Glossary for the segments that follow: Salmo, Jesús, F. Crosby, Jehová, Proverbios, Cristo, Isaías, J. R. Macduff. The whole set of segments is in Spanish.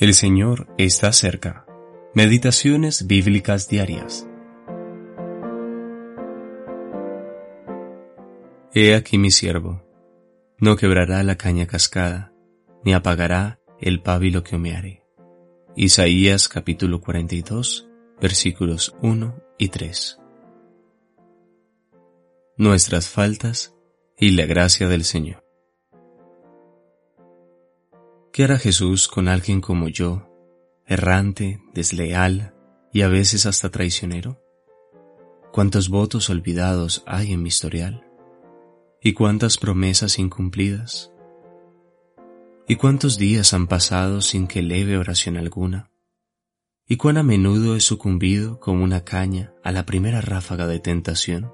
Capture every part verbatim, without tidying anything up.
El Señor está cerca. Meditaciones bíblicas diarias. He aquí mi siervo, no quebrará la caña cascada, ni apagará el pábilo que humeare. Isaías capítulo cuarenta y dos, versículos uno y tres. Nuestras faltas y la gracia del Señor. ¿Qué hará Jesús con alguien como yo, errante, desleal y a veces hasta traicionero? ¿Cuántos votos olvidados hay en mi historial? ¿Y cuántas promesas incumplidas? ¿Y cuántos días han pasado sin que eleve oración alguna? ¿Y cuán a menudo he sucumbido como una caña a la primera ráfaga de tentación?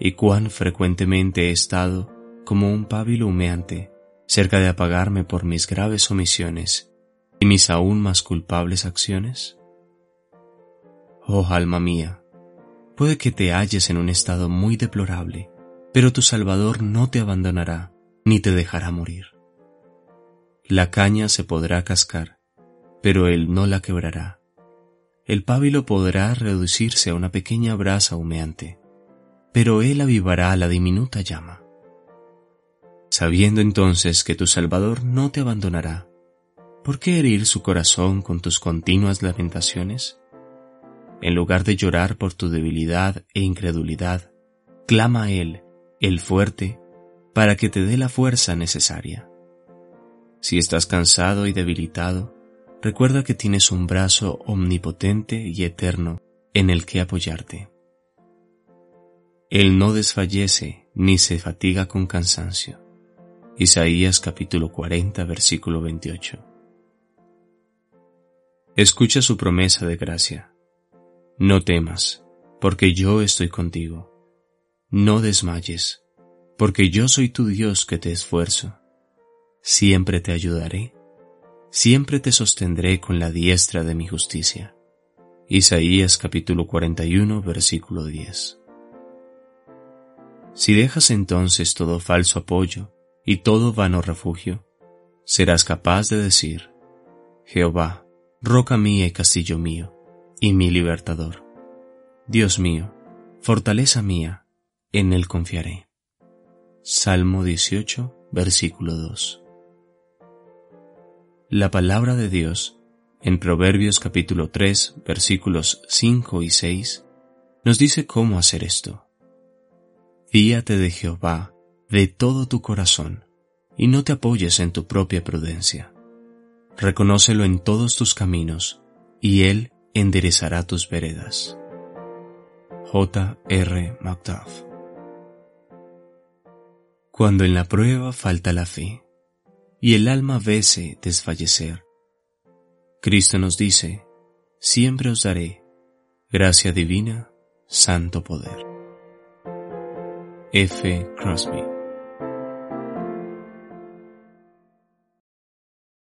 ¿Y cuán frecuentemente he estado como un pábilo humeante, cerca de apagarme por mis graves omisiones y mis aún más culpables acciones? Oh alma mía, puede que te halles en un estado muy deplorable, pero tu Salvador no te abandonará ni te dejará morir. La caña se podrá cascar, pero Él no la quebrará. El pábilo podrá reducirse a una pequeña brasa humeante, pero Él avivará la diminuta llama. Sabiendo entonces que tu Salvador no te abandonará, ¿por qué herir su corazón con tus continuas lamentaciones? En lugar de llorar por tu debilidad e incredulidad, clama a Él, el fuerte, para que te dé la fuerza necesaria. Si estás cansado y debilitado, recuerda que tienes un brazo omnipotente y eterno en el que apoyarte. Él no desfallece ni se fatiga con cansancio. Isaías capítulo cuarenta, versículo veintiocho. Escucha su promesa de gracia. No temas, porque yo estoy contigo. No desmayes, porque yo soy tu Dios que te esfuerzo. Siempre te ayudaré, siempre te sostendré con la diestra de mi justicia. Isaías capítulo cuarenta y uno, versículo diez. Si dejas entonces todo falso apoyo y todo vano refugio, serás capaz de decir: Jehová, roca mía y castillo mío, y mi libertador, Dios mío, fortaleza mía, en Él confiaré. Salmo dieciocho, versículo dos. La palabra de Dios, en Proverbios capítulo tres, versículos cinco y seis, nos dice cómo hacer esto. Fíate de Jehová de todo tu corazón, y no te apoyes en tu propia prudencia. Reconócelo en todos tus caminos, y Él enderezará tus veredas. J. R. Macduff. Cuando en la prueba falta la fe, y el alma vese desfallecer, Cristo nos dice: siempre os daré, gracia divina, santo poder. F. Crosby.